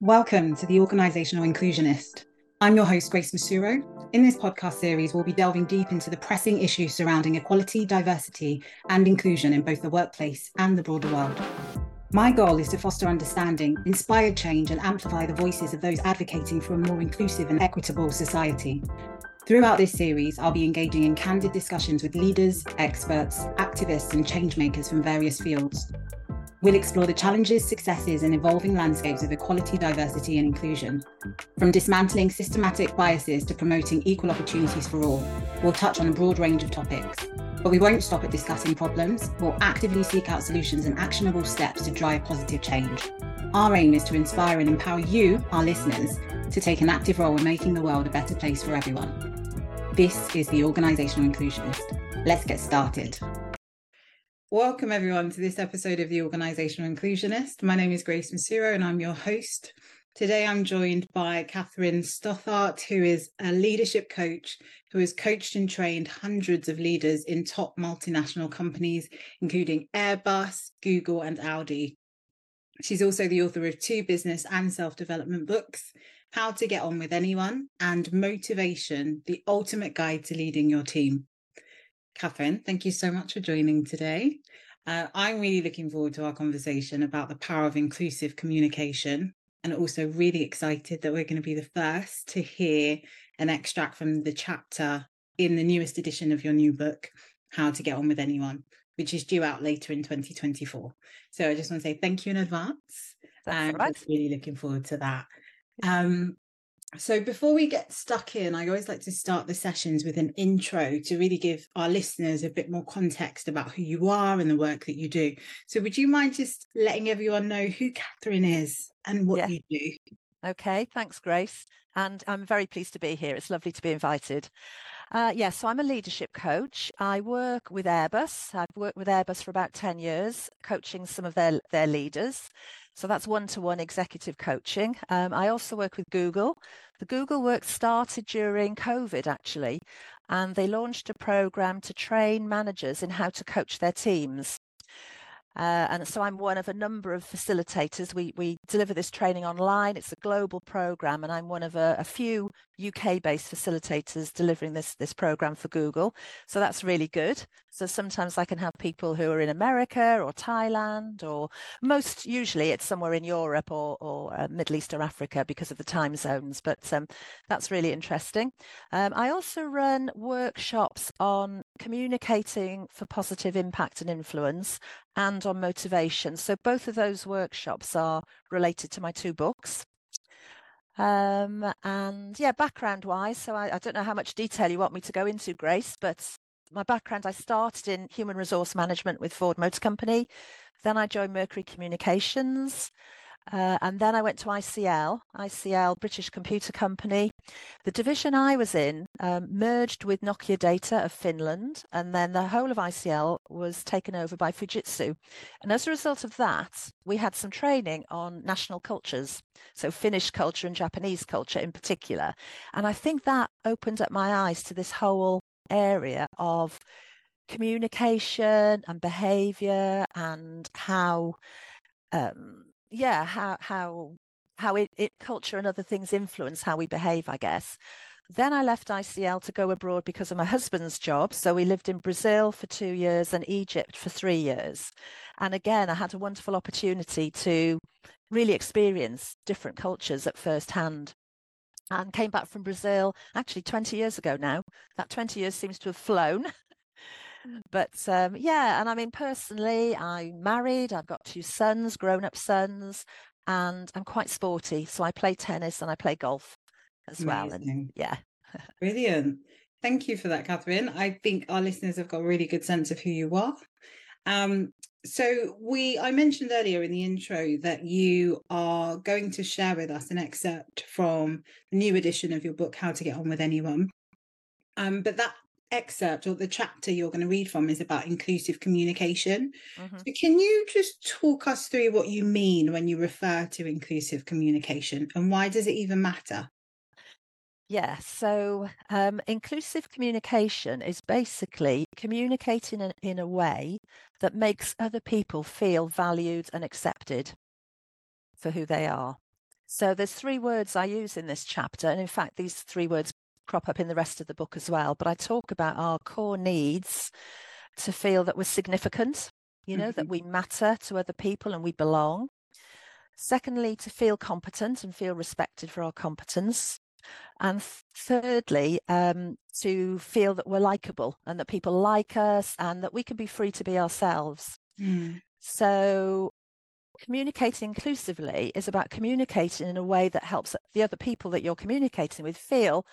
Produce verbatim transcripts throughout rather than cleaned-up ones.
Welcome to The Organisational Inclusionist. I'm your host, Grace Mosuro. In this podcast series, we'll be delving deep into the pressing issues surrounding equality, diversity, and inclusion in both the workplace and the broader world. My goal is to foster understanding, inspire change, and amplify the voices of those advocating for a more inclusive and equitable society. Throughout this series, I'll be engaging in candid discussions with leaders, experts, activists, and changemakers from various fields. We'll explore the challenges, successes, and evolving landscapes of equality, diversity, and inclusion. From dismantling systematic biases to promoting equal opportunities for all, we'll touch on a broad range of topics. But we won't stop at discussing problems. We'll actively seek out solutions and actionable steps to drive positive change. Our aim is to inspire and empower you, our listeners, to take an active role in making the world a better place for everyone. This is The Organisational Inclusionist. Let's get started. Welcome everyone to this episode of The Organisational Inclusionist. My name is Grace Mosuro and I'm your host. Today I'm joined by Catherine Stothart, who is a leadership coach who has coached and trained hundreds of leaders in top multinational companies, including Airbus, Google and Audi. She's also the author of two business and self-development books, How to Get On With Anyone and Motivation, The Ultimate Guide to Leading Your Team. Catherine, thank you so much for joining today. Uh, I'm really looking forward to our conversation about the power of inclusive communication, and also really excited that we're going to be the first to hear an extract from the chapter in the newest edition of your new book, How to Get On With Anyone, which is due out later in twenty twenty-four. So I just want to say thank you in advance. That's um, right. I'm really looking forward to that. Um, So before we get stuck in, I always like to start the sessions with an intro to really give our listeners a bit more context about who you are and the work that you do. So would you mind just letting everyone know who Catherine is and what yeah. you do? Okay, thanks, Grace. And I'm very pleased to be here. It's lovely to be invited. Uh, yes, yeah, so I'm a leadership coach. I work with Airbus. I've worked with Airbus for about ten years, coaching some of their, their leaders. So that's one-to-one executive coaching. Um, I also work with Google. The Google work started during COVID, actually, and they launched a program to train managers in how to coach their teams. Uh, and so I'm one of a number of facilitators. We we deliver this training online. It's a global program, and I'm one of a, a few U K-based facilitators delivering this, this program for Google. So that's really good. So sometimes I can have people who are in America or Thailand, or most usually it's somewhere in Europe or, or uh, Middle East or Africa because of the time zones. But um, that's really interesting. Um, I also run workshops on communicating for positive impact and influence, and on motivation. So both of those workshops are related to my two books. Um, and yeah, background wise, so I, I don't know how much detail you want me to go into, Grace, but my background, I started in human resource management with Ford Motor Company. Then I joined Mercury Communications. Uh, and then I went to I C L, I C L, British Computer Company. The division I was in um, merged with Nokia Data of Finland, and then the whole of I C L was taken over by Fujitsu. And as a result of that, we had some training on national cultures, so Finnish culture and Japanese culture in particular. And I think that opened up my eyes to this whole area of communication and behaviour and how... Um, yeah how how how it, it culture and other things influence how we behave, I guess. Then I left I C L to go abroad because of my husband's job, so we lived in Brazil for two years and Egypt for three years, and again I had a wonderful opportunity to really experience different cultures at first hand, and came back from Brazil actually twenty years ago now. That twenty years seems to have flown. But um, yeah, and I mean, personally, I'm married, I've got two sons, grown-up sons, and I'm quite sporty. So I play tennis and I play golf as Amazing. well. And yeah. Brilliant. Thank you for that, Catherine. I think our listeners have got a really good sense of who you are. Um, so we, I mentioned earlier in the intro that you are going to share with us an excerpt from the new edition of your book, How to Get On With Anyone. Um, but that excerpt, or the chapter you're going to read from, is about inclusive communication. Mm-hmm. So can you just talk us through what you mean when you refer to inclusive communication, and why does it even matter? Yeah, so um, inclusive communication is basically communicating in, in a way that makes other people feel valued and accepted for who they are. So there's three words I use in this chapter. And in fact, these three words crop up in the rest of the book as well. But I talk about our core needs to feel that we're significant, you know, mm-hmm. that we matter to other people and we belong. Secondly, to feel competent and feel respected for our competence. And thirdly, um, to feel that we're likable and that people like us and that we can be free to be ourselves. Mm. So communicating inclusively is about communicating in a way that helps the other people that you're communicating with feel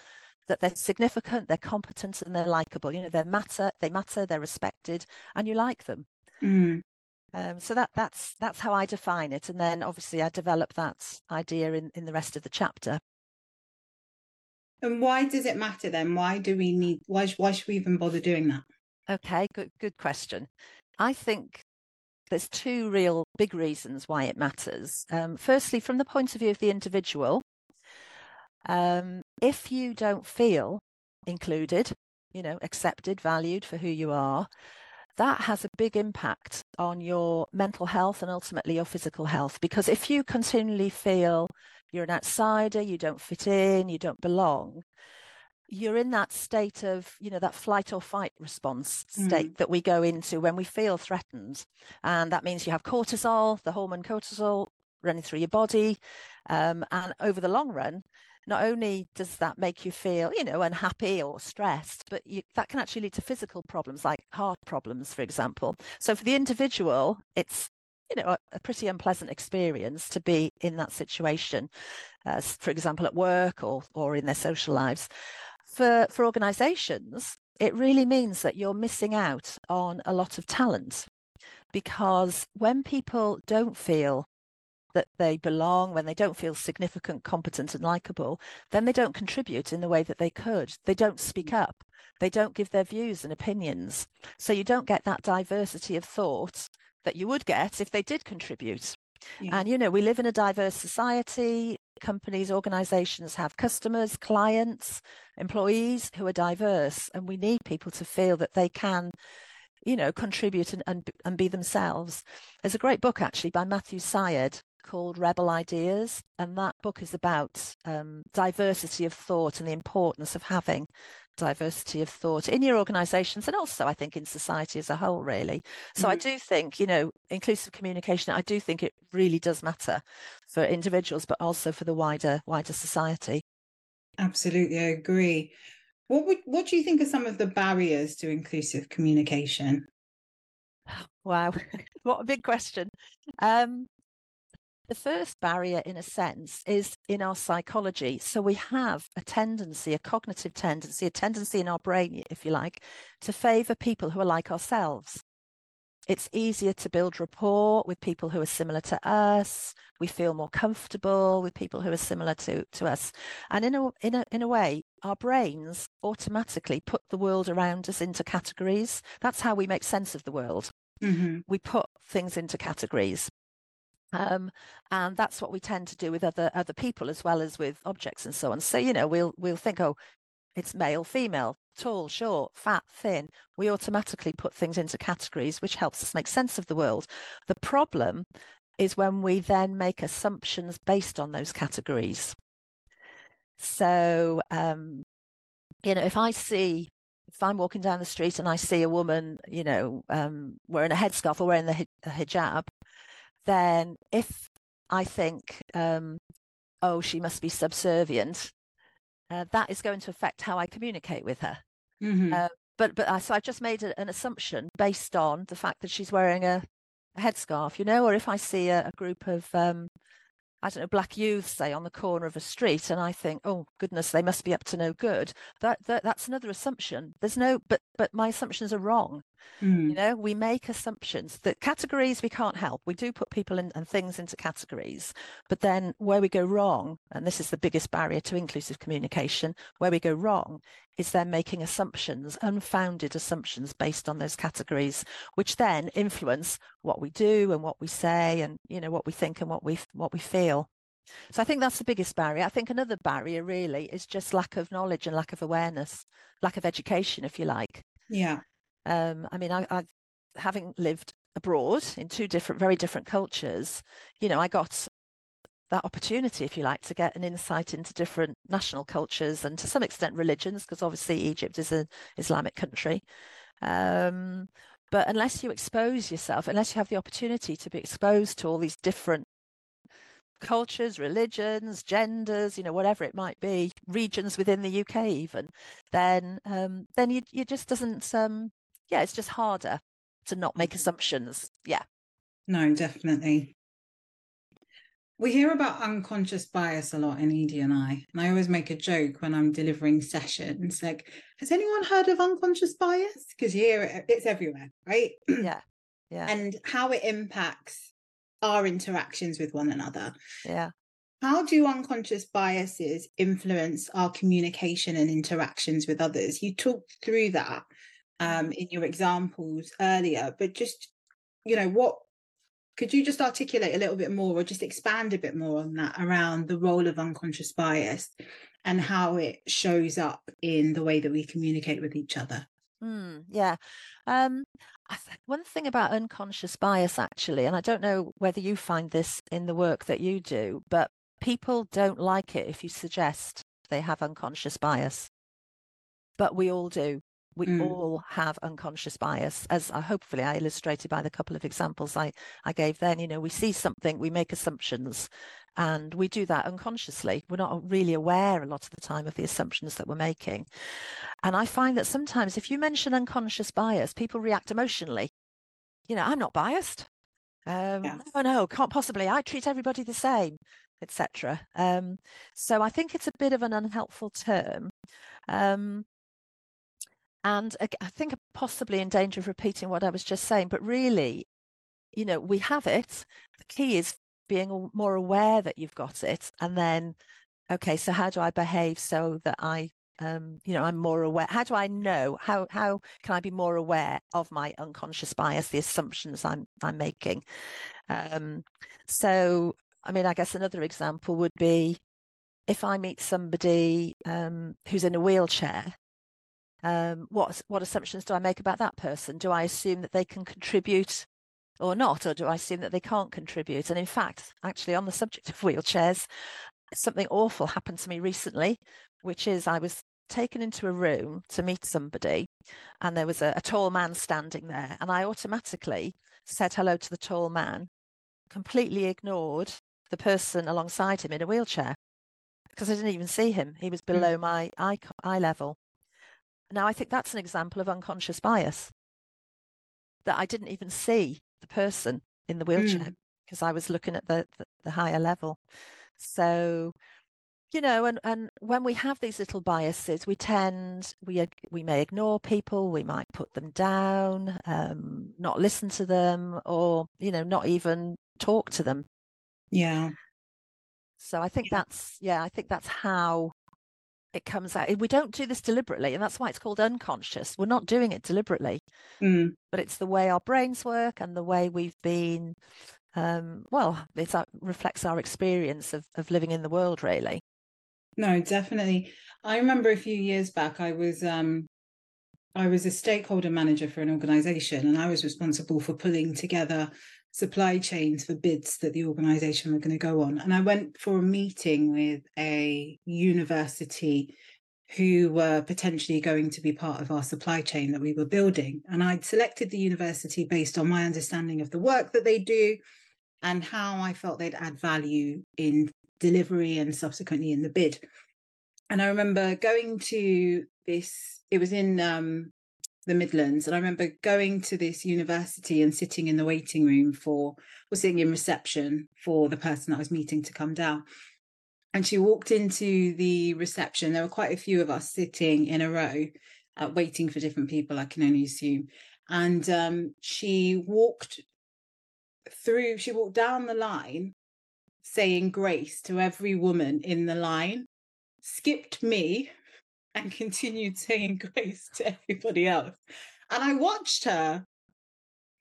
that they're significant, they're competent and they're likable. You know, they matter, they matter, they're respected and you like them. Mm. Um, so that that's that's how I define it. And then obviously I develop that idea in, in the rest of the chapter. And why does it matter then? Why do we need, why, why should we even bother doing that? Okay, good, good question. I think there's two real big reasons why it matters. Um, firstly, from the point of view of the individual, um, if you don't feel included, you know, accepted, valued for who you are, that has a big impact on your mental health and ultimately your physical health. Because if you continually feel you're an outsider, you don't fit in, you don't belong, you're in that state of, you know, that flight or fight response state mm. that we go into when we feel threatened. And that means you have cortisol, the hormone cortisol running through your body. Um, and over the long run, not only does that make you feel, you know, unhappy or stressed, but you, that can actually lead to physical problems like heart problems, for example. So for the individual, it's, you know, a pretty unpleasant experience to be in that situation, uh, for example, at work or or in their social lives. For, for organisations, it really means that you're missing out on a lot of talent, because when people don't feel that they belong, when they don't feel significant, competent and likeable, then they don't contribute in the way that they could. They don't speak up. They don't give their views and opinions. So you don't get that diversity of thought that you would get if they did contribute. Yeah. And, you know, we live in a diverse society. Companies, organisations have customers, clients, employees who are diverse. And we need people to feel that they can, you know, contribute and, and, and be themselves. There's a great book, actually, by Matthew Syed, called Rebel Ideas, and that book is about um, diversity of thought and the importance of having diversity of thought in your organisations and also I think in society as a whole, really. So mm-hmm. I do think, you know, inclusive communication, I do think it really does matter for individuals but also for the wider wider society. Absolutely, I agree. What would what do you think are some of the barriers to inclusive communication? Wow, what a big question. Um, The first barrier, in a sense, is in our psychology. So we have a tendency, a cognitive tendency, a tendency in our brain, if you like, to favour people who are like ourselves. It's easier to build rapport with people who are similar to us. We feel more comfortable with people who are similar to, to us. And in a, in a, in a way, our brains automatically put the world around us into categories. That's how we make sense of the world. Mm-hmm. We put things into categories. Um, and that's what we tend to do with other other people as well as with objects and so on. So, you know, we'll we'll think, oh, it's male, female, tall, short, fat, thin. We automatically put things into categories, which helps us make sense of the world. The problem is when we then make assumptions based on those categories. So, um, you know, if I see if I'm walking down the street and I see a woman, you know, um, wearing a headscarf or wearing the hi- a hijab, then if I think, um, oh, she must be subservient, uh, that is going to affect how I communicate with her. Mm-hmm. Uh, but but I, so I've just made a, an assumption based on the fact that she's wearing a, a headscarf, you know, or if I see a, a group of, um, I don't know, black youths, say, on the corner of a street, and I think, oh, goodness, they must be up to no good. That, that that's another assumption. There's no, but but my assumptions are wrong. Mm. You know, we make assumptions. The categories we can't help. We do put people in, and things into categories. But then where we go wrong, and this is the biggest barrier to inclusive communication, where we go wrong is then making assumptions, unfounded assumptions based on those categories, which then influence what we do and what we say and, you know, what we think and what we what we feel. So I think that's the biggest barrier. I think another barrier really is just lack of knowledge and lack of awareness, lack of education, if you like. Yeah. Um, I mean, I, I having lived abroad in two different, very different cultures, you know, I got that opportunity, if you like, to get an insight into different national cultures and to some extent religions, because obviously Egypt is an Islamic country. Um, but unless you expose yourself, unless you have the opportunity to be exposed to all these different cultures, religions, genders, you know, whatever it might be, regions within the U K even, then um, then you, you just doesn't, um, yeah, it's just harder to not make assumptions. Yeah. No, definitely. We hear about unconscious bias a lot in E D and I, and I always make a joke when I'm delivering sessions, like, has anyone heard of unconscious bias? Because you hear it, it's everywhere, right? Yeah, yeah. And how it impacts our interactions with one another. Yeah. How do unconscious biases influence our communication and interactions with others? You talked through that um, in your examples earlier, but just, you know, what, could you just articulate a little bit more or just expand a bit more on that around the role of unconscious bias and how it shows up in the way that we communicate with each other? Mm, yeah. Um, I th- one thing about unconscious bias, actually, and I don't know whether you find this in the work that you do, but people don't like it if you suggest they have unconscious bias. But we all do. We mm. all have unconscious bias, as I, hopefully I illustrated by the couple of examples I, I gave then. You know, we see something, we make assumptions, and we do that unconsciously. We're not really aware a lot of the time of the assumptions that we're making. And I find that sometimes if you mention unconscious bias, people react emotionally. You know, I'm not biased. Um, yeah. No, no, can't possibly. I treat everybody the same, et cetera. Um, so I think it's a bit of an unhelpful term. Um, And I think I'm possibly in danger of repeating what I was just saying, but really, you know, we have it. The key is being more aware that you've got it. And then, okay, so how do I behave so that I, um, you know, I'm more aware? How do I know? How how can I be more aware of my unconscious bias, the assumptions I'm I'm making? Um, so, I mean, I guess another example would be if I meet somebody um, who's in a wheelchair. Um, what what assumptions do I make about that person? Do I assume that they can contribute or not? Or do I assume that they can't contribute? And in fact, actually, on the subject of wheelchairs, something awful happened to me recently, which is I was taken into a room to meet somebody and there was a, a tall man standing there. And I automatically said hello to the tall man, completely ignored the person alongside him in a wheelchair because I didn't even see him. He was below my eye, eye level. Now, I think that's an example of unconscious bias, that I didn't even see the person in the wheelchair mm. because I was looking at the, the, the higher level. So, you know, and, and when we have these little biases, we tend, we we may ignore people, we might put them down, um, not listen to them or, you know, not even talk to them. Yeah. So I think yeah. that's, yeah, I think that's how it comes out. We don't do this deliberately, and that's why it's called unconscious. We're not doing it deliberately, mm. but it's the way our brains work and the way we've been, um, well, it reflects our experience of, of living in the world, really. No, definitely. I remember a few years back, I was, um, I was a stakeholder manager for an organisation, and I was responsible for pulling together supply chains for bids that the organisation were going to go on. And I went for a meeting with a university who were potentially going to be part of our supply chain that we were building. And I'd selected the university based on my understanding of the work that they do and how I felt they'd add value in delivery and subsequently in the bid. And I remember going to this, it was in um, the Midlands, and I remember going to this university and sitting in the waiting room for, or sitting in reception for the person that I was meeting to come down. And she walked into the reception. There were quite a few of us sitting in a row, uh, waiting for different people, I can only assume. And um, she walked through, she walked down the line saying grace to every woman in the line, skipped me, and continued saying grace to everybody else. And I watched her.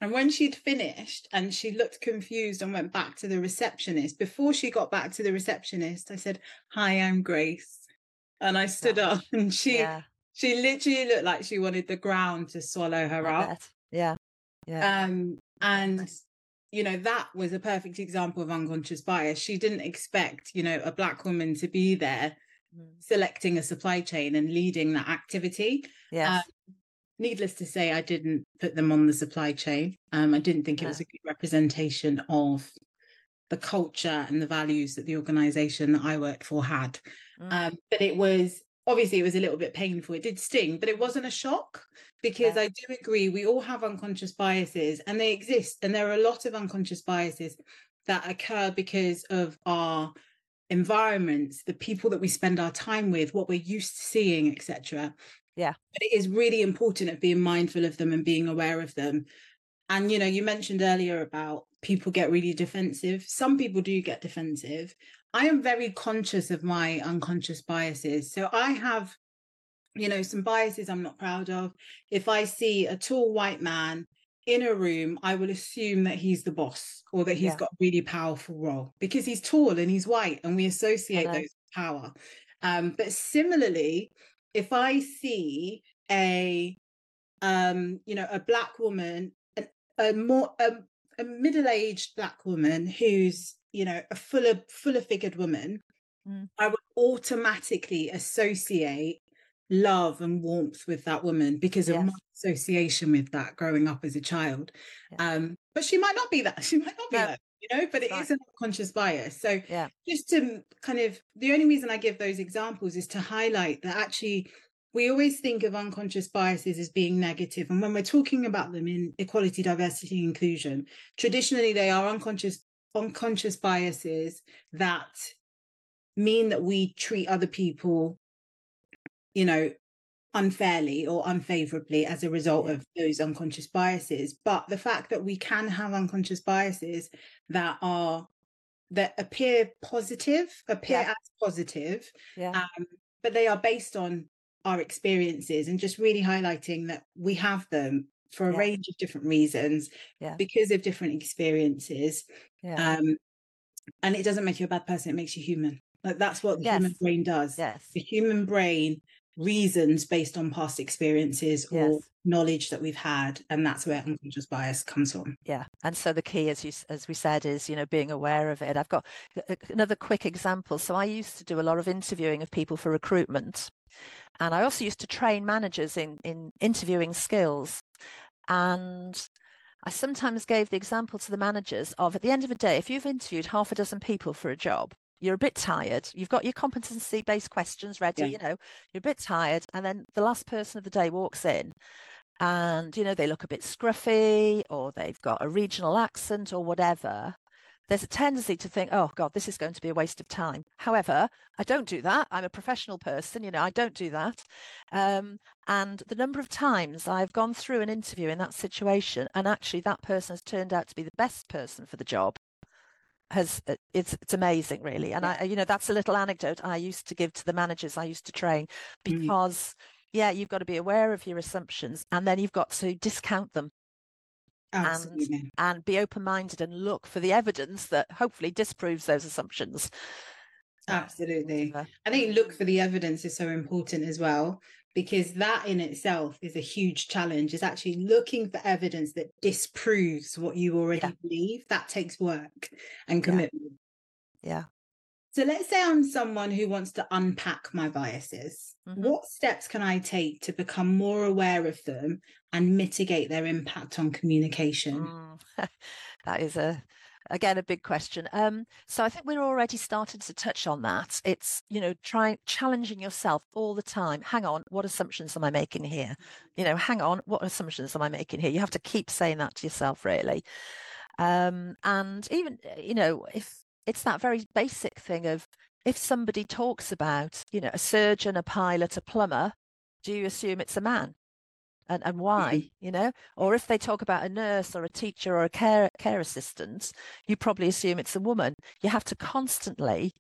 And when she'd finished and she looked confused and went back to the receptionist, before she got back to the receptionist, I said, "Hi, I'm Grace." And I stood Gosh. up, and she yeah. she literally looked like she wanted the ground to swallow her I up. Bet. Yeah. Yeah. Um, and you know, that was a perfect example of unconscious bias. She didn't expect, you know, a Black woman to be there mm. selecting a supply chain and leading that activity. Yes. Um, needless to say, I didn't put them on the supply chain. Um, I didn't think yeah. it was a good representation of the culture and the values that the organisation that I worked for had. Mm. Um, but it was, obviously, it was a little bit painful. It did sting, but it wasn't a shock, because yeah. I do agree, we all have unconscious biases, and they exist. And there are a lot of unconscious biases that occur because of our environments, the people that we spend our time with, what we're used to seeing, et cetera. Yeah. But it is really important of being mindful of them and being aware of them. And, you know, you mentioned earlier about people get really defensive. Some people do get defensive. I am very conscious of my unconscious biases. So I have, you know, some biases I'm not proud of. If I see a tall white man in a room, I will assume that he's the boss, or that he's yeah. got a really powerful role, because he's tall and he's white, and we associate those with power. Um, but similarly, if I see a, um, you know, a Black woman, a, a more a, a middle-aged Black woman who's, you know, a fuller, fuller figured woman, mm. I would automatically associate love and warmth with that woman because yes. of my association with that growing up as a child. Yeah. Um, but she might not be that. She might not be no. that, you know, but it right. is an unconscious bias. So yeah. just to kind of, the only reason I give those examples is to highlight that actually we always think of unconscious biases as being negative. And when we're talking about them in equality, diversity, inclusion, traditionally they are unconscious unconscious biases that mean that we treat other people, you know, unfairly or unfavorably as a result yeah. of those unconscious biases. But the fact that we can have unconscious biases that are that appear positive, appear yeah. as positive, yeah. um, but they are based on our experiences, and just really highlighting that we have them for a yeah. range of different reasons yeah. because of different experiences. Yeah. Um, and it doesn't make you a bad person, it makes you human. Like, that's what the yes. human brain does. Yes. The human brain reasons based on past experiences yes. or knowledge that we've had, and that's where unconscious bias comes from. Yeah. And so the key, as you as we said, is, you know, being aware of it. I've got another quick example. So I used to do a lot of interviewing of people for recruitment, and I also used to train managers in in interviewing skills. And I sometimes gave the example to the managers of, at the end of the day, if you've interviewed half a dozen people for a job, you're a bit tired, you've got your competency-based questions ready, yeah. you know, you're a bit tired, and then the last person of the day walks in and, you know, they look a bit scruffy, or they've got a regional accent or whatever. There's a tendency to think, oh, God, this is going to be a waste of time. However, I don't do that. I'm a professional person. You know, I don't do that. Um, and the number of times I've gone through an interview in that situation, and actually that person has turned out to be the best person for the job, has it's it's amazing, really. And, yeah. I, you know, that's a little anecdote I used to give to the managers I used to train, because, mm-hmm. yeah, you've got to be aware of your assumptions, and then you've got to discount them. And, and be open-minded and look for the evidence that hopefully disproves those assumptions. Absolutely. I think look for the evidence is so important as well, because that in itself is a huge challenge, is actually looking for evidence that disproves what you already yeah. believe. That takes work and commitment. Yeah. yeah. So let's say I'm someone who wants to unpack my biases. Mm-hmm. What steps can I take to become more aware of them and mitigate their impact on communication? Mm. That is, a, again, a big question. Um, so I think we're already starting to touch on that. It's, you know, trying, challenging yourself all the time. Hang on, what assumptions am I making here? You know, hang on, what assumptions am I making here? You have to keep saying that to yourself, really. Um, and even, you know, if, it's that very basic thing of, if somebody talks about, you know, a surgeon, a pilot, a plumber, do you assume it's a man? And and why, mm-hmm. you know? Or if they talk about a nurse or a teacher or a care, care assistant, you probably assume it's a woman. You have to constantly,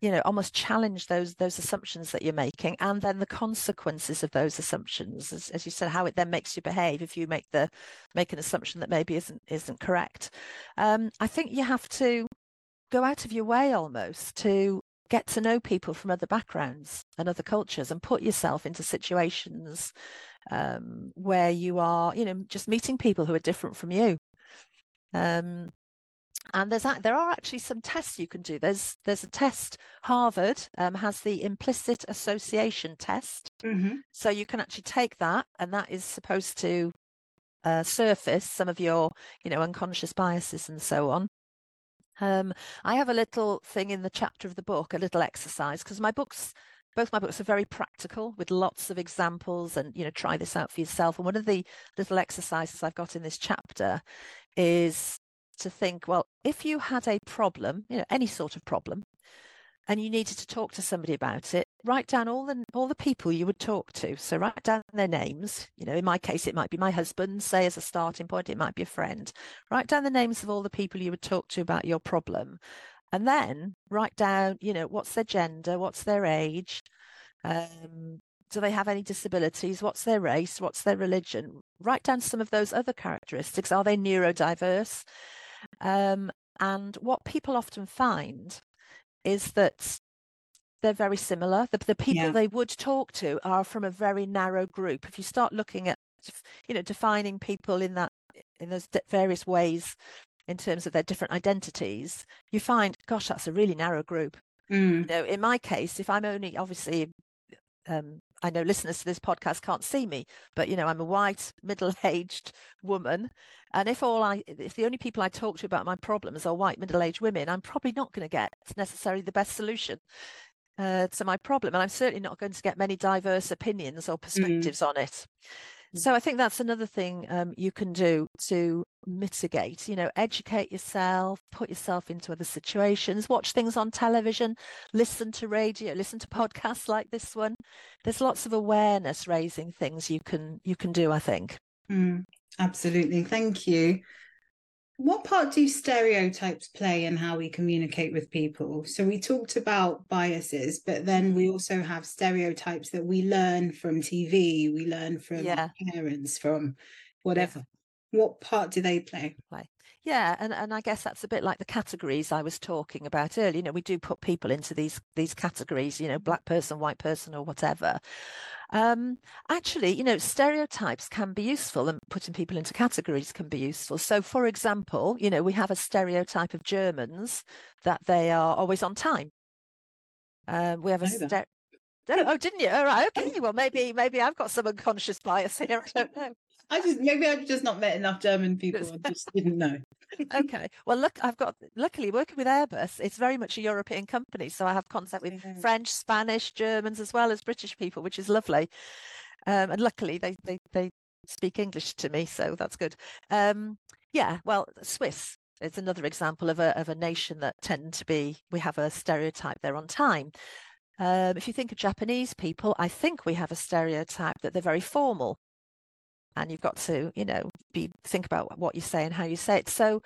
you know, almost challenge those those assumptions that you're making, and then the consequences of those assumptions, as, as you said, how it then makes you behave if you make the make an assumption that maybe isn't isn't correct. Um, I think you have to go out of your way almost to get to know people from other backgrounds and other cultures, and put yourself into situations um, where you are, you know, just meeting people who are different from you. Um, And there's there are actually some tests you can do. There's there's a test. Harvard um, has the implicit association test. Mm-hmm. So you can actually take that, and that is supposed to uh, surface some of your, you know, unconscious biases and so on. Um, I have a little thing in the chapter of the book, a little exercise, because my books, both my books are very practical with lots of examples and, you know, try this out for yourself. And one of the little exercises I've got in this chapter is to think, well, if you had a problem, you know, any sort of problem, and you needed to talk to somebody about it, write down all the all the people you would talk to. So write down their names. You know, in my case, it might be my husband, say, as a starting point. It might be a friend. Write down the names of all the people you would talk to about your problem. And then write down, you know, what's their gender, what's their age, um, do they have any disabilities, what's their race, what's their religion. Write down some of those other characteristics. Are they neurodiverse? Um, and what people often find is that they're very similar. The, the people yeah. they would talk to are from a very narrow group. If you start looking at, you know, defining people in that in those various ways in terms of their different identities, you find, gosh, that's a really narrow group. Mm. You know, in my case, if I'm only obviously, um, I know listeners to this podcast can't see me, but, you know, I'm a white middle-aged woman. And if all I, if the only people I talk to about my problems are white middle-aged women, I'm probably not going to get necessarily the best solution uh, to my problem. And I'm certainly not going to get many diverse opinions or perspectives mm. on it. Mm. So I think that's another thing um, you can do to mitigate, you know, educate yourself, put yourself into other situations, watch things on television, listen to radio, listen to podcasts like this one. There's lots of awareness raising things you can you can do, I think. Mm, absolutely. Thank you. What part do stereotypes play in how we communicate with people? So we talked about biases, but then we also have stereotypes that we learn from T V, we learn from yeah. parents, from whatever. Yeah. What part do they play? Yeah, and, and I guess that's a bit like the categories I was talking about earlier. You know, we do put people into these these categories, you know, black person, white person or whatever. Um, actually, you know, stereotypes can be useful and putting people into categories can be useful. So, for example, you know, we have a stereotype of Germans that they are always on time. Um, we have a stereotype. Oh, didn't you? All right. OK, well, maybe maybe I've got some unconscious bias here. I don't know. I just maybe I've just not met enough German people. I just didn't know. Okay. Well, look, I've got luckily working with Airbus, it's very much a European company. So I have contact with mm-hmm. French, Spanish, Germans, as well as British people, which is lovely. Um, and luckily they, they, they speak English to me. So that's good. Um, yeah. Well, Swiss is another example of a, of a nation that tend to be, we have a stereotype they're on time. Um, if you think of Japanese people, I think we have a stereotype that they're very formal. And you've got to, you know, be think about what you say and how you say it. So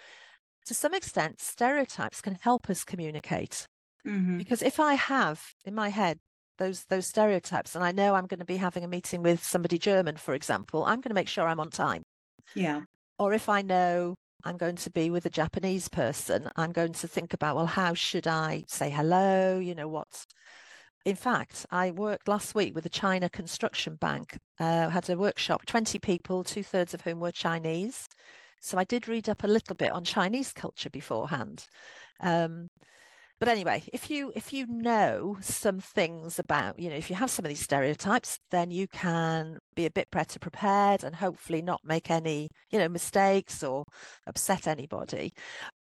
to some extent, stereotypes can help us communicate. Mm-hmm. Because if I have in my head those those stereotypes and I know I'm going to be having a meeting with somebody German, for example, I'm going to make sure I'm on time. Yeah. Or if I know I'm going to be with a Japanese person, I'm going to think about, well, how should I say hello? You know, what's... In fact, I worked last week with a China Construction Bank, uh, had a workshop, twenty people, two thirds of whom were Chinese. So I did read up a little bit on Chinese culture beforehand. Um, but anyway, if you if you know some things about, you know, if you have some of these stereotypes, then you can be a bit better prepared and hopefully not make any, you know, mistakes or upset anybody.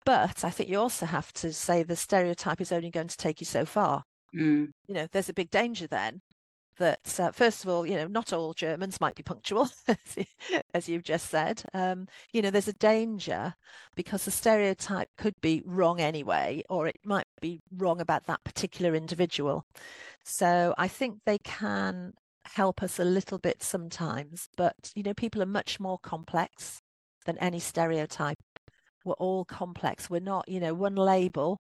But I think you also have to say the stereotype is only going to take you so far. Mm. You know, there's a big danger then that, uh, first of all, you know, not all Germans might be punctual, as you've just said. Um, you know, there's a danger because the stereotype could be wrong anyway, or it might be wrong about that particular individual. So I think they can help us a little bit sometimes. But, you know, people are much more complex than any stereotype. We're all complex. We're not, you know, one label.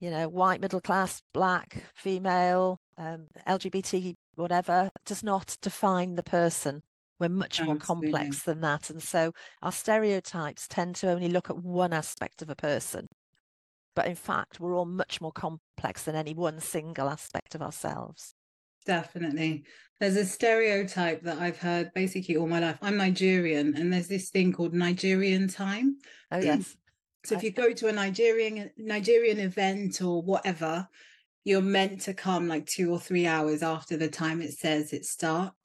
You know, white, middle class, black, female, um, L G B T, whatever, does not define the person. We're much more Absolutely. complex than that. And so our stereotypes tend to only look at one aspect of a person. But in fact, we're all much more complex than any one single aspect of ourselves. Definitely. There's a stereotype that I've heard basically all my life. I'm Nigerian, and there's this thing called Nigerian time. Oh, yes. So if you go to a Nigerian Nigerian event or whatever, you're meant to come like two or three hours after the time it says it starts.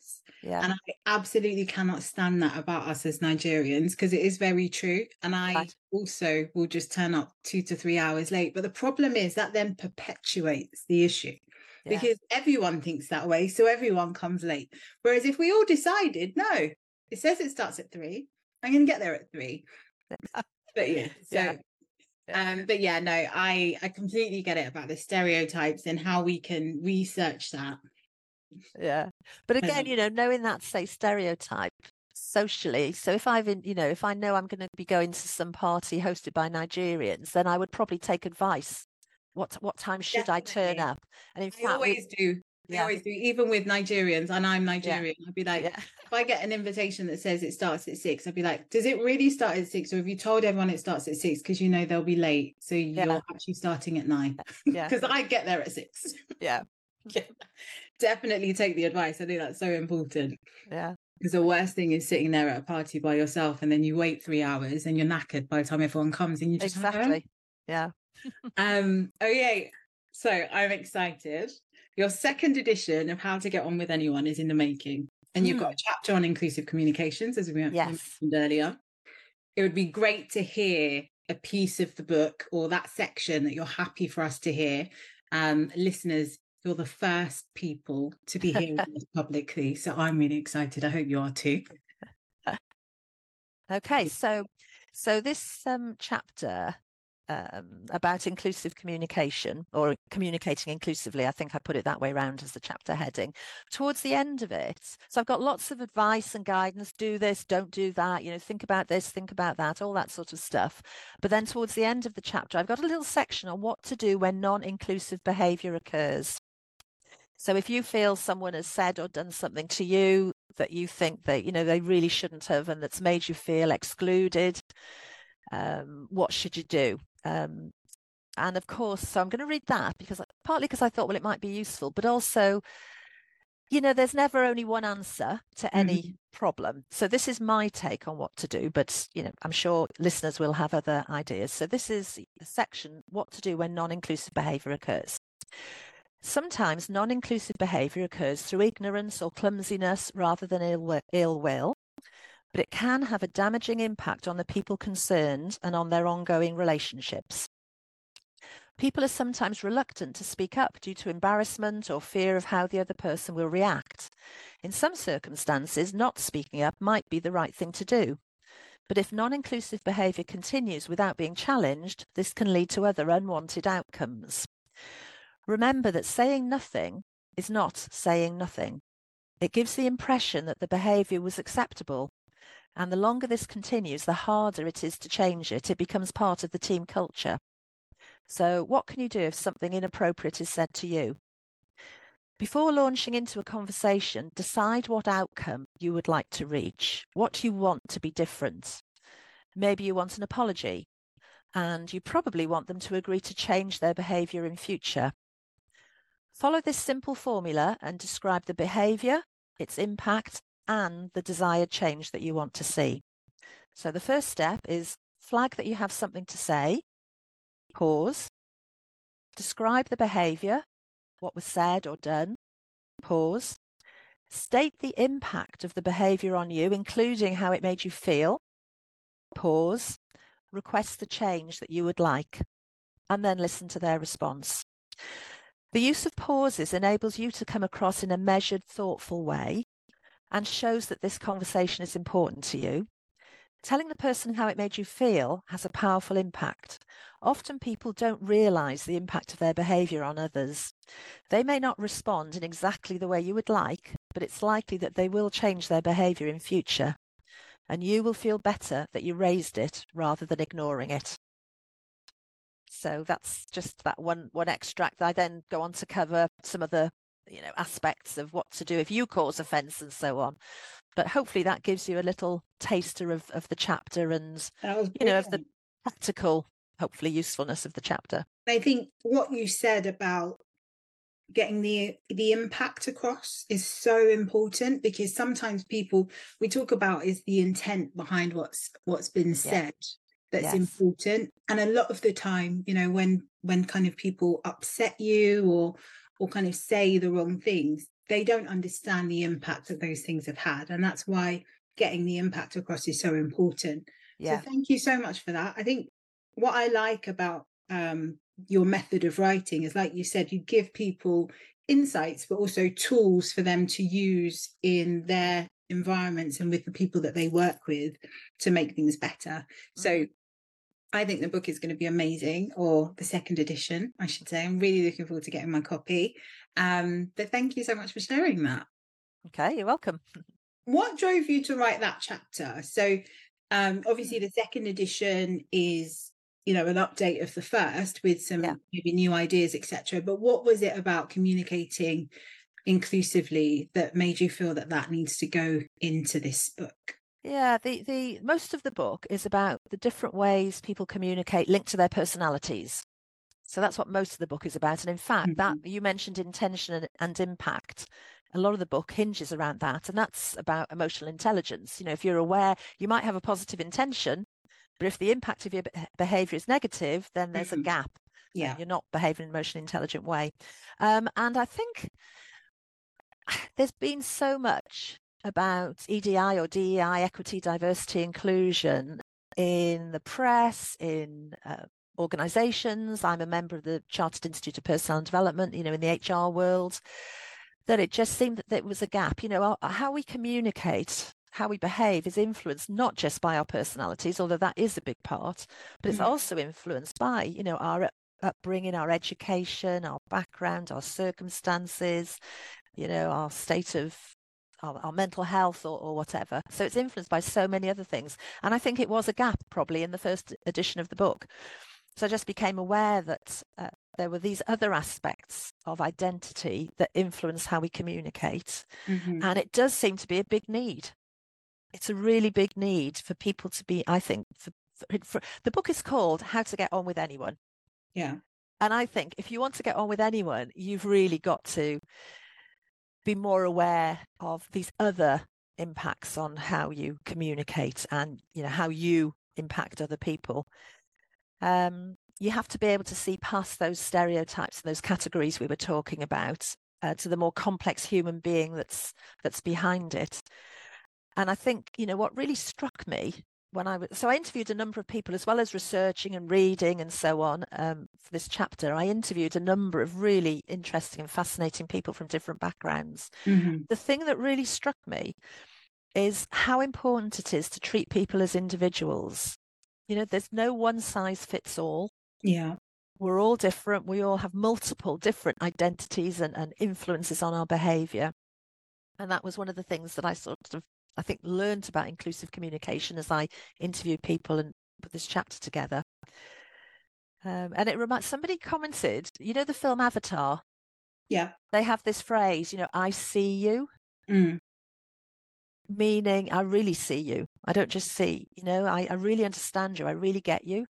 Yeah. And I absolutely cannot stand that about us as Nigerians, because it is very true. And I right. also will just turn up two to three hours late. But the problem is that then perpetuates the issue. Yeah. Because everyone thinks that way, so everyone comes late. Whereas if we all decided, no, it says it starts at three, I'm going to get there at three. But yeah, so yeah. Yeah. um but yeah, no, I I completely get it about the stereotypes and how we can research that. Yeah, but again, um, you know, knowing that's a stereotype socially. So if I've, you know, if I know I'm going to be going to some party hosted by Nigerians, then I would probably take advice. What what time should definitely. I turn up? And in I fact, always we, do. They yeah. always do, even with Nigerians, and I'm Nigerian. Yeah. I'd be like, yeah. if I get an invitation that says it starts at six, I'd be like, does it really start at six? Or have you told everyone it starts at six because you know they'll be late? So you're yeah. actually starting at nine. Yeah. Because I get there at six. Yeah. yeah. Definitely take the advice. I think that's so important. Yeah. Because the worst thing is sitting there at a party by yourself and then you wait three hours and you're knackered by the time everyone comes and you just exactly. Yeah. um, oh yeah. So I'm excited. Your second edition of How to Get On With Anyone is in the making. And you've got a chapter on inclusive communications, as we yes. mentioned earlier. It would be great to hear a piece of the book or that section that you're happy for us to hear. Um, listeners, you're the first people to be hearing this publicly. So I'm really excited. I hope you are too. Okay, so so this um, chapter... Um, about inclusive communication, or communicating inclusively, I think I put it that way around as the chapter heading, towards the end of it. So I've got lots of advice and guidance, do this, don't do that, you know, think about this, think about that, all that sort of stuff. But then towards the end of the chapter, I've got a little section on what to do when non-inclusive behaviour occurs. So if you feel someone has said or done something to you that you think that, you know, they really shouldn't have, and that's made you feel excluded, um, what should you do? Um, and of course, so I'm going to read that because partly because I thought, well, it might be useful, but also, you know, there's never only one answer to any mm-hmm. problem. So this is my take on what to do, but, you know, I'm sure listeners will have other ideas. So this is the section, what to do when non-inclusive behaviour occurs. Sometimes non-inclusive behaviour occurs through ignorance or clumsiness rather than ill, ill will. But it can have a damaging impact on the people concerned and on their ongoing relationships. People are sometimes reluctant to speak up due to embarrassment or fear of how the other person will react. In some circumstances, not speaking up might be the right thing to do. But if non-inclusive behaviour continues without being challenged, this can lead to other unwanted outcomes. Remember that saying nothing is not saying nothing. It gives the impression that the behaviour was acceptable. And the longer this continues, the harder it is to change it. It becomes part of the team culture. So what can you do if something inappropriate is said to you? Before launching into a conversation, decide what outcome you would like to reach, what you want to be different. Maybe you want an apology, and you probably want them to agree to change their behaviour in future. Follow this simple formula and describe the behaviour, its impact, and the desired change that you want to see. So the first step is flag that you have something to say, pause, describe the behaviour, what was said or done, pause, state the impact of the behaviour on you, including how it made you feel, pause, request the change that you would like, and then listen to their response. The use of pauses enables you to come across in a measured, thoughtful way, and shows that this conversation is important to you. Telling the person how it made you feel has a powerful impact. Often people don't realise the impact of their behaviour on others. They may not respond in exactly the way you would like, but it's likely that they will change their behaviour in future. And you will feel better that you raised it rather than ignoring it. So that's just that one, one extract. I then go on to cover some other you know, aspects of what to do if you cause offence and so on. But hopefully that gives you a little taster of, of the chapter and, you know, of the practical, hopefully usefulness of the chapter. I think what you said about getting the the impact across is so important, because sometimes people, we talk about is the intent behind what's what's been said. that's yes. important. And a lot of the time, you know, when when kind of people upset you or or kind of say the wrong things, they don't understand the impact that those things have had. And that's why getting the impact across is so important. Yeah. So thank you so much for that. I think what I like about um, your method of writing is, like you said, you give people insights, but also tools for them to use in their environments and with the people that they work with to make things better. So I think the book is going to be amazing, or the second edition, I should say. I'm really looking forward to getting my copy. Um, but thank you so much for sharing that. Okay, you're welcome. What drove you to write that chapter? So um, obviously the second edition is, you know, an update of the first with some yeah. maybe new ideas, et cetera. But what was it about communicating inclusively that made you feel that that needs to go into this book? Yeah, the, the most of the book is about the different ways people communicate linked to their personalities. So that's what most of the book is about. And in fact, mm-hmm. that you mentioned intention and, and impact. A lot of the book hinges around that. And that's about emotional intelligence. You know, if you're aware, you might have a positive intention, but if the impact of your behaviour is negative, then there's mm-hmm. a gap. Yeah, you're not behaving in an emotionally intelligent way. Um, and I think there's been so much about E D I or D E I, equity, diversity, inclusion, in the press, in uh, organisations. I'm a member of the Chartered Institute of Personnel and Development, you know, in the H R world, that it just seemed that there was a gap. You know, our, how we communicate, how we behave is influenced not just by our personalities, although that is a big part, but it's mm-hmm. also influenced by, you know, our upbringing, our education, our background, our circumstances, you know, our state of our, our mental health or, or whatever. So it's influenced by so many other things. And I think it was a gap probably in the first edition of the book. So I just became aware that uh, there were these other aspects of identity that influence how we communicate. Mm-hmm. And it does seem to be a big need. It's a really big need for people to be, I think, for, for, for, the book is called How to Get On With Anyone. Yeah. And I think if you want to get on with anyone, you've really got to be more aware of these other impacts on how you communicate and, you know, how you impact other people. Um, you have to be able to see past those stereotypes and those categories we were talking about uh, to the more complex human being that's that's behind it. And I think, you know, what really struck me when I was, so I interviewed a number of people, as well as researching and reading and so on um, for this chapter. I interviewed a number of really interesting and fascinating people from different backgrounds. Mm-hmm. The thing that really struck me is how important it is to treat people as individuals. You know, there's no one size fits all. Yeah. We're all different. We all have multiple different identities and, and influences on our behaviour. And that was one of the things that I sort of, I think, learned about inclusive communication as I interviewed people and put this chapter together. Um, and it reminds, somebody commented, you know, the film Avatar. Yeah. They have this phrase, you know, I see you, mm. meaning I really see you. I don't just see, you know, I, I really understand you. I really get you.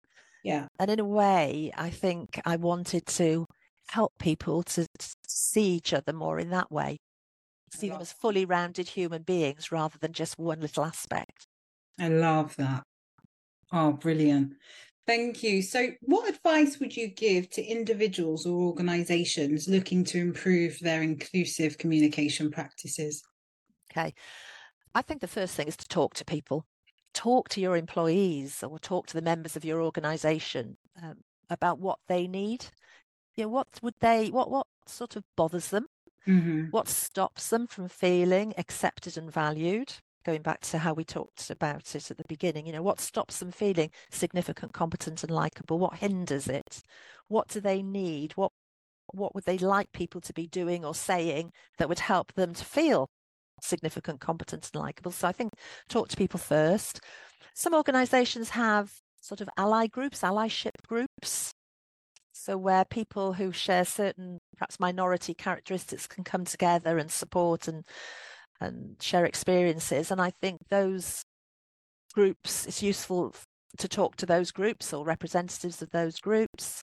Yeah. And in a way, I think I wanted to help people to, to see each other more in that way. See them as fully rounded human beings rather than just one little aspect. I love that. Oh, brilliant. Thank you. So what advice would you give to individuals or organisations looking to improve their inclusive communication practices? Okay. I think the first thing is to talk to people. Talk to your employees or talk to the members of your organisation um, about what they need. You know, what would they, what, what sort of bothers them? Mm-hmm. What stops them from feeling accepted and valued? Going back to how we talked about it at the beginning, you know, what stops them feeling significant, competent and likable? What hinders it? What do they need? What what would they like people to be doing or saying that would help them to feel significant, competent and likable? So I think talk to people first. Some organisations have sort of ally groups, allyship groups. So where people who share certain perhaps minority characteristics can come together and support and and share experiences. And I think those groups, it's useful to talk to those groups or representatives of those groups.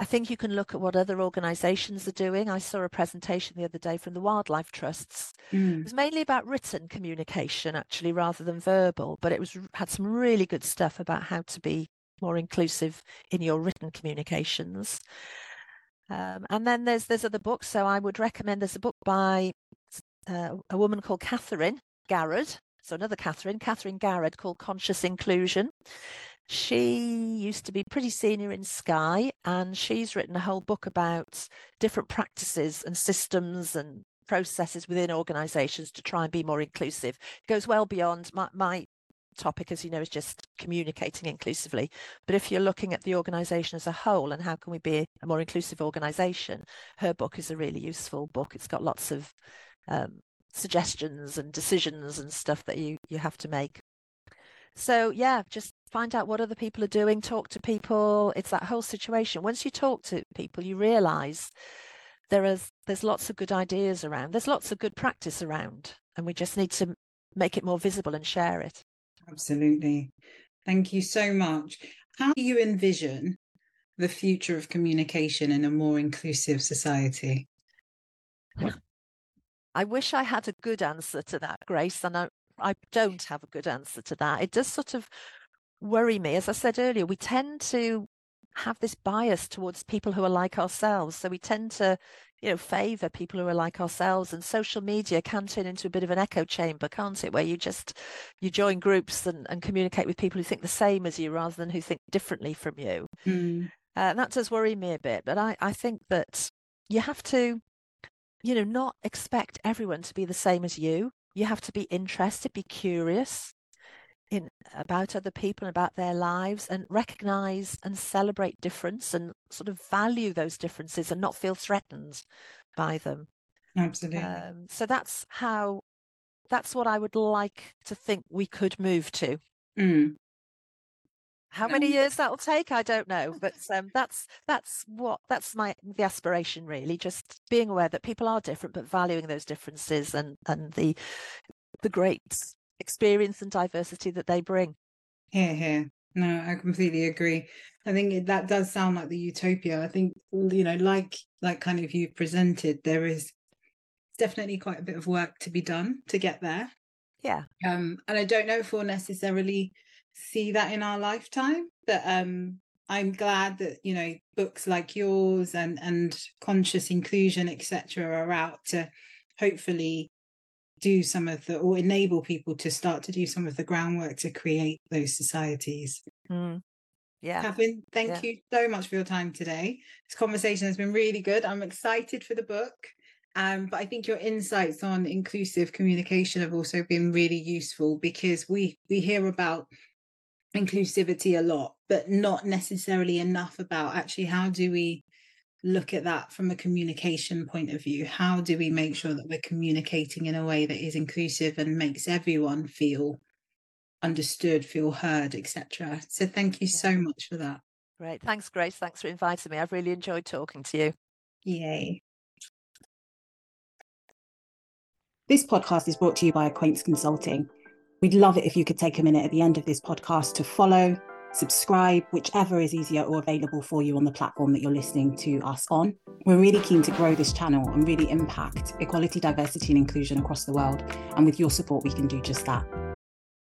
I think you can look at what other organisations are doing. I saw a presentation the other day from the Wildlife Trusts. Mm. It was mainly about written communication, actually, rather than verbal. But it was had some really good stuff about how to be more inclusive in your written communications. Um, and then there's there's other books. So I would recommend, there's a book by uh, a woman called Catherine Garrard. So another Catherine, Catherine Garrard, called Conscious Inclusion. She used to be pretty senior in Sky, and she's written a whole book about different practices and systems and processes within organisations to try and be more inclusive. It goes well beyond my, my topic, as you know, is just communicating inclusively. But if you're looking at the organisation as a whole and how can we be a more inclusive organisation, her book is a really useful book. It's got lots of um, suggestions and decisions and stuff that you, you have to make. So, yeah, just find out what other people are doing, talk to people. It's that whole situation. Once you talk to people, you realise there is there's lots of good ideas around. There's lots of good practice around, and we just need to make it more visible and share it. Absolutely. Thank you so much. How do you envision the future of communication in a more inclusive society? I wish I had a good answer to that, Grace, and I, I don't have a good answer to that. It does sort of worry me. As I said earlier, we tend to have this bias towards people who are like ourselves. So we tend to, you know, favour people who are like ourselves, and social media can turn into a bit of an echo chamber, can't it? Where you just, you join groups and, and communicate with people who think the same as you rather than who think differently from you. Mm. Uh, and that does worry me a bit, but I, I think that you have to, you know, not expect everyone to be the same as you. You have to be interested, be curious in about other people, about their lives, and recognise and celebrate difference and sort of value those differences and not feel threatened by them. Absolutely. Um, so that's how, that's what I would like to think we could move to. Mm. How many years that will take, I don't know. But um, that's that's what that's my the aspiration, really. Just being aware that people are different, but valuing those differences and and the the great experience and diversity that they bring. Hear, hear. No, I completely agree. I think that does sound like the utopia. I think, you know, like like kind of you presented, there is definitely quite a bit of work to be done to get there. Yeah. Um, and I don't know if we'll necessarily see that in our lifetime, but um I'm glad that, you know, books like yours and and Conscious Inclusion, etc. are out to hopefully do some of the, or enable people to start to do some of the groundwork to create those societies. Mm. Yeah, Catherine, thank yeah. you so much for your time today. This conversation has been really good. I'm excited for the book, Um, but I think your insights on inclusive communication have also been really useful, because we, we hear about inclusivity a lot, but not necessarily enough about actually how do we look at that from a communication point of view? How do we make sure that we're communicating in a way that is inclusive and makes everyone feel understood, feel heard, et cetera. So thank you yeah. so much for that. Great. Thanks, Grace. Thanks for inviting me. I've really enjoyed talking to you. Yay. This podcast is brought to you by Acquaints Consulting. We'd love it if you could take a minute at the end of this podcast to follow, subscribe, whichever is easier or available for you on the platform that you're listening to us on. We're really keen to grow this channel and really impact equality, diversity, and inclusion across the world. And with your support, we can do just that.